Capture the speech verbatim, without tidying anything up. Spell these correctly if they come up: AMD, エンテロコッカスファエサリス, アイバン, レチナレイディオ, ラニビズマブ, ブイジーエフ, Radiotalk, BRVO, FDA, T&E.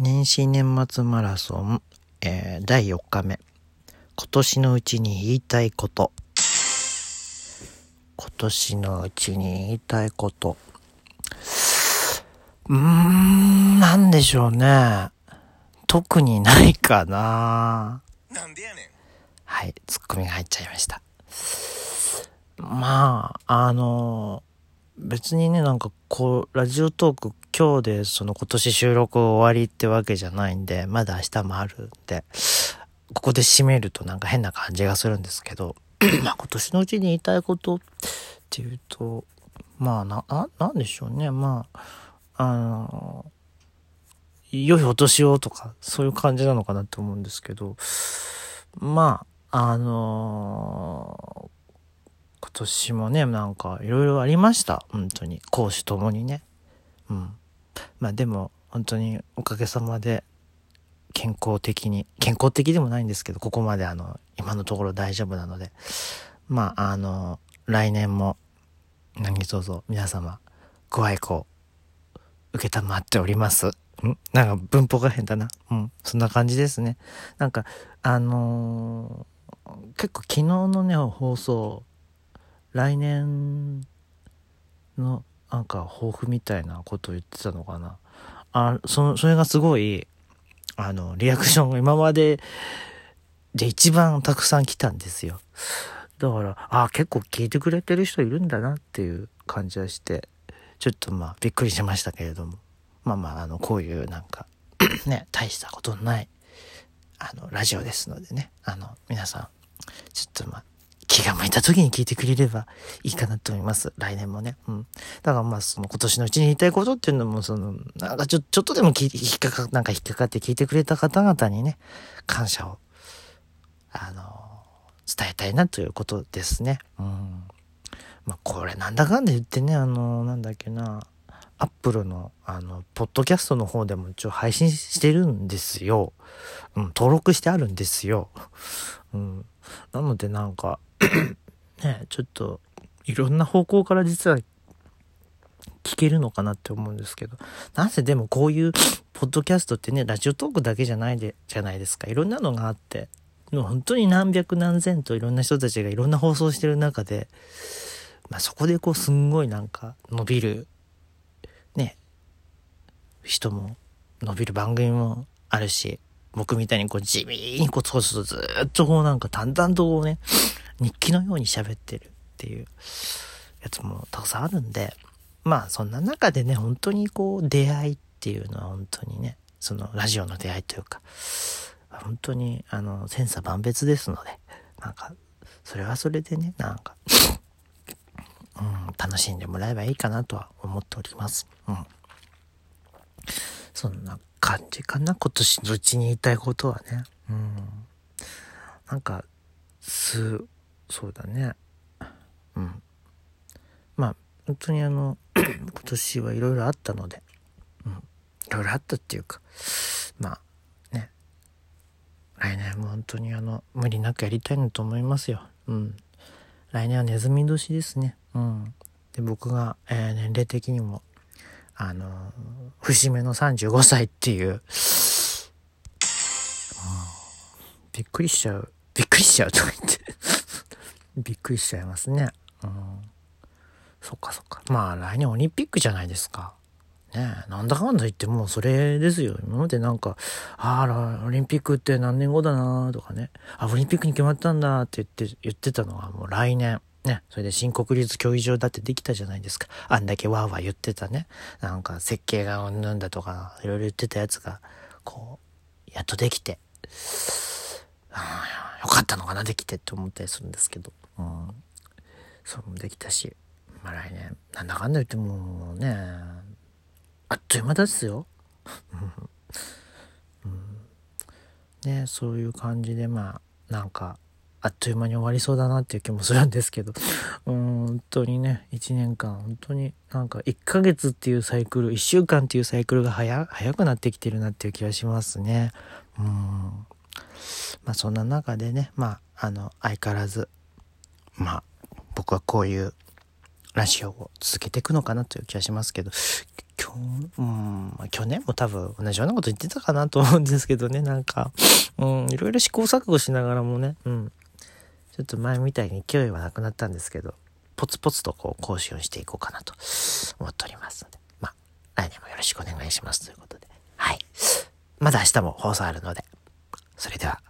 年始年末マラソン、えー、だいよっかめ。今年のうちに言いたいこと。今年のうちに言いたいこと。うーん、なんでしょうね。特にないかな。なんでやねん。はい、ツッコミが入っちゃいました。まあ、あの、別にね、なんかこう、ラジオトーク、今日でその今年収録終わりってわけじゃないんで、まだ明日もあるんで、ここで締めるとなんか変な感じがするんですけど、まあ今年のうちに言いたいことっていうと、まあな、な、なんでしょうね、まあ、あの、良いお年をとか、そういう感じなのかなって思うんですけど、まあ、あの、今年もね、なんかいろいろありました、本当に、公私ともにね。うん。まあでも本当におかげさまで健康的に健康的でもないんですけどここまであの今のところ大丈夫なのでまああの来年も何卒皆様ご愛顧受けたまっております。んなんか文法が変だな。うんそんな感じですね。なんかあのー、結構昨日のね放送来年のなんか抱負みたいなことを言ってたのかな。あ、そ、それがすごいあのリアクションが今までで一番たくさん来たんですよ。だからあ結構聞いてくれてる人いるんだなっていう感じはしてちょっとまあびっくりしましたけれどもまあまああのこういうなんかね大したことのないあのラジオですのでねあの皆さんちょっとまあ気が向いた時に聞いてくれればいいかなと思います。来年もね。うん。だからまあその今年のうちに言いたいことっていうのもそのなんかちょちょっとでも引っかかなんか引っかかって聞いてくれた方々にね感謝をあのー、伝えたいなということですね。うん。まあこれなんだかんだ言ってねあのー、なんだっけなアップルのあのポッドキャストの方でも一応配信してるんですよ。うん登録してあるんですよ。うんなのでなんか。ね、ちょっといろんな方向から実は聞けるのかなって思うんですけどなんせでもこういうポッドキャストってねラジオトークだけじゃないでじゃないですかいろんなのがあってもう本当に何百何千といろんな人たちがいろんな放送してる中で、まあ、そこでこうすんごいなんか伸びるね人も伸びる番組もあるし僕みたいにこう地味にこうずっとこうなんか淡々とこうね日記のように喋ってるっていうやつもたくさんあるんでまあそんな中でね本当にこう出会いっていうのは本当にねそのラジオの出会いというか本当にあの千差万別ですのでなんかそれはそれでねなんか、うん、楽しんでもらえばいいかなとは思っております、うん、そんな感じかな今年のうちに言いたいことはね、うん、なんかすそうだねうんまあ本当にあの今年はいろいろあったのでいろいろあったっていうかまあね来年も本当にあの無理なくやりたいなと思いますよ。うん来年はネズミ年ですね。うんで僕が、えー、年齢的にもあのー、節目のさんじゅうごさいっていう、うん、びっくりしちゃうびっくりしちゃうと言ってびっくりしちゃいますね。うんそっかそっかまあ来年オリンピックじゃないですかねえなんだかんだ言ってもうそれですよ。今までなんかああオリンピックって何年後だなとかねあオリンピックに決まったんだって言って言ってたのがもう来年ねそれで新国立競技場だってできたじゃないですか。あんだけわーわー言ってたねなんか設計がうんぬんだとかいろいろ言ってたやつがこうやっとできてよかったのかなできてって思ったりするんですけど、うん、そうもできたし、まあ、来年なんだかんだ言ってもねあっという間ですよ、うん、ねそういう感じでまあなんかあっという間に終わりそうだなっていう気もするんですけど本当にねいちねんかん本当になんかいっかげつっていうサイクルいっしゅうかんっていうサイクルが 早, 早くなってきてるなっていう気がしますね。うんまあそんな中でねまああの相変わらずまあ僕はこういうラジオを続けていくのかなという気がしますけど去、うん、去年も多分同じようなこと言ってたかなと思うんですけどね、なんか、うん、いろいろ試行錯誤しながらもね、うん、ちょっと前みたいに勢いはなくなったんですけど、ポツポツとこう更新をしていこうかなと思っておりますので、まあ、来年もよろしくお願いしますということで、はい。まだ明日も放送あるので、それでは。